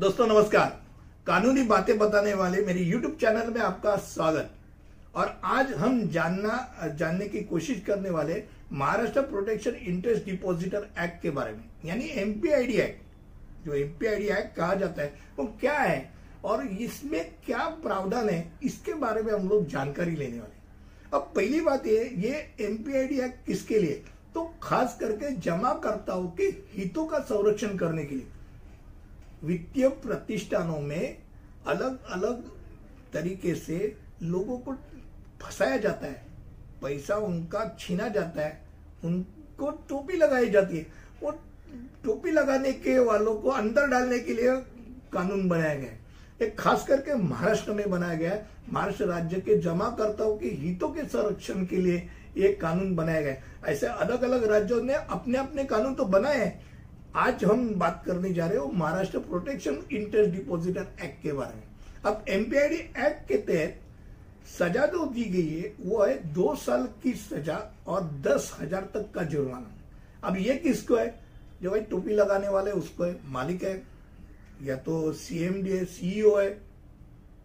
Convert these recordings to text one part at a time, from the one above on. दोस्तों नमस्कार, कानूनी बातें बताने वाले मेरे YouTube चैनल में आपका स्वागत। और आज हम जानने की कोशिश करने वाले Maharashtra protection interest depositor act के बारे में, यानी एमपीआईडी एक्ट। जो एमपीआईडी एक्ट कहा जाता है वो क्या है और इसमें क्या प्रावधान है, इसके बारे में हम लोग जानकारी लेने वाले हैं। अब पहली बात ये एमपीआईडी एक्ट किसके लिए, तो खास करके जमाकर्ताओं के हितों का संरक्षण करने के लिए। वित्तीय प्रतिष्ठानों में अलग अलग तरीके से लोगों को फंसाया जाता है, पैसा उनका छीना जाता है, उनको टोपी लगाई जाती है। वो टोपी लगाने के वालों को अंदर डालने के लिए कानून बनाया गया है, एक खास करके महाराष्ट्र में बनाया गया है। महाराष्ट्र राज्य के जमाकर्ताओं के हितों के संरक्षण के लिए ये कानून बनाया गया है। ऐसे अलग अलग राज्यों ने अपने अपने कानून तो बनाए हैं। आज हम बात करने जा रहे हो Maharashtra protection interest depositor act के बारे में। अब एमपीआईडी एक्ट के तहत सजा जो दी गई है वो है 2 साल की सजा और 10,000 तक का जुर्माना। अब ये किसको है, जो भाई टोपी लगाने वाले उसको है, मालिक है, या तो सीएमडी है, सीईओ है,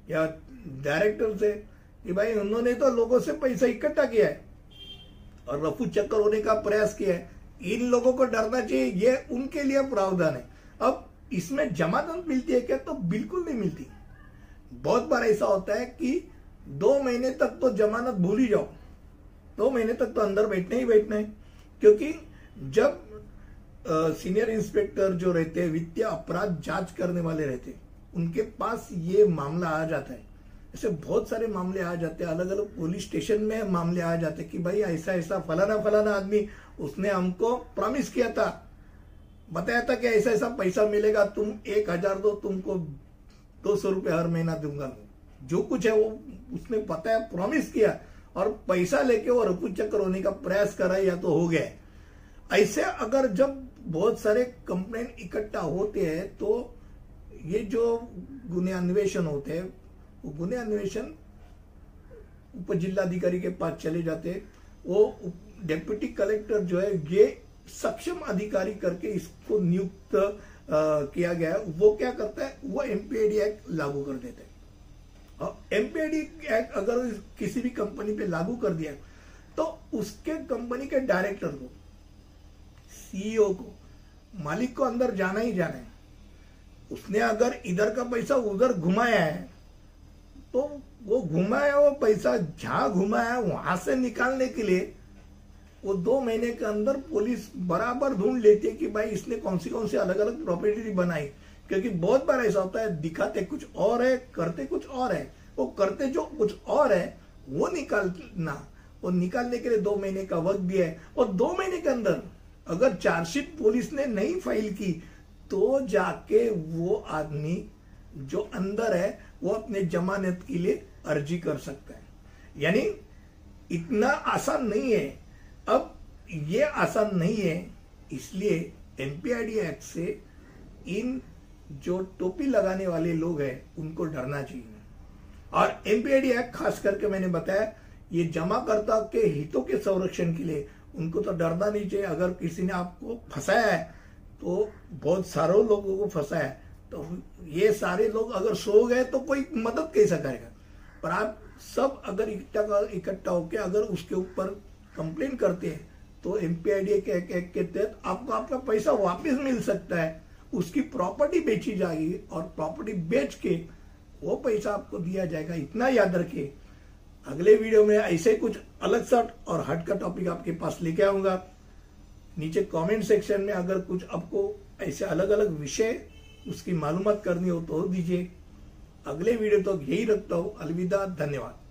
या डायरेक्टर्स है कि भाई उन्होंने तो लोगों से पैसा इकट्ठा किया है और रफू चक्कर होने का प्रयास किया है। इन लोगों को डरना चाहिए, ये उनके लिए प्रावधान है। अब इसमें जमानत मिलती है क्या, तो बिल्कुल नहीं मिलती। बहुत बार ऐसा होता है कि 2 महीने तक तो जमानत भूल ही जाओ, 2 महीने तक तो अंदर बैठने ही बैठना है, क्योंकि जब सीनियर इंस्पेक्टर जो रहते हैं, वित्तीय अपराध जांच करने वाले रहते हैं, उनके पास ये मामला आ जाता है। ऐसे बहुत सारे मामले आ जाते हैं, अलग अलग पुलिस स्टेशन में मामले आ जाते हैं कि भाई ऐसा ऐसा फलाना फलाना आदमी, उसने हमको प्रॉमिस किया था, बताया था कि ऐसा ऐसा पैसा मिलेगा, तुम 1,000 दो, तुमको 200 रुपये हर महीना दूंगा। जो कुछ है वो उसने बताया, प्रॉमिस किया, और पैसा लेके वो रफू चक्कर होने का प्रयास करा, या तो हो गया। ऐसे अगर जब बहुत सारे कंप्लेंट इकट्ठा होते हैं तो ये जो गुन्हे अन्वेषण होते हैं, वो गुन्हे अन्वेषण उप जिलाधिकारी के पास चले जाते हैं। वो डिप्टी कलेक्टर जो है, ये सक्षम अधिकारी करके इसको नियुक्त किया गया है। वो क्या करता है, वो एमपीआईडी एक्ट लागू कर देते हैं। और एमपीआईडी एक्ट अगर किसी भी कंपनी पे लागू कर दिया तो उसके कंपनी के डायरेक्टर को, सीईओ को, मालिक को अंदर जाना ही जाना है। उसने अगर इधर का पैसा उधर घुमाया है तो वो घुमाया वो पैसा जहां घुमाया है वहां से निकालने के लिए वो 2 महीने के अंदर पुलिस बराबर ढूंढ लेती है कि भाई इसने कौन सी अलग अलग प्रॉपर्टी बनाई। क्योंकि बहुत बार ऐसा होता है, दिखाते कुछ और है, करते कुछ और है। वो करते जो कुछ और है वो निकालना, वो निकालने के लिए 2 महीने का वक्त दिया है। और 2 महीने के अंदर अगर चार्जशीट पुलिस ने नहीं फाइल की तो जाके वो आदमी जो अंदर है वो अपने जमानत के लिए अर्जी कर सकता है। यानी इतना आसान नहीं है। अब ये आसान नहीं है, इसलिए एमपीआईडी एक्ट से इन जो टोपी लगाने वाले लोग हैं उनको डरना चाहिए। और एमपीआईडी एक्ट खास करके मैंने बताया, ये जमाकर्ता के हितों के संरक्षण के लिए, उनको तो डरना नहीं चाहिए। अगर किसी ने आपको फंसाया है, तो बहुत सारे लोगों को फंसाया है, तो ये सारे लोग अगर सो गए तो कोई मदद कैसा करेगा। पर आप सब अगर इकट्ठा होकर अगर उसके ऊपर कंप्लेन करते हैं तो एमपीआईडी एक्ट के तहत आपको आपका पैसा वापस मिल सकता है। उसकी प्रॉपर्टी बेची जाएगी और प्रॉपर्टी बेच के वो पैसा आपको दिया जाएगा। इतना याद रखिए। अगले वीडियो में ऐसे कुछ अलग सा और हट का टॉपिक आपके पास लेके आऊंगा। नीचे कमेंट सेक्शन में अगर कुछ आपको ऐसे अलग अलग विषय उसकी मालूमात करनी हो तो दीजिए। अगले वीडियो तक यही रखता हूँ। अलविदा, धन्यवाद।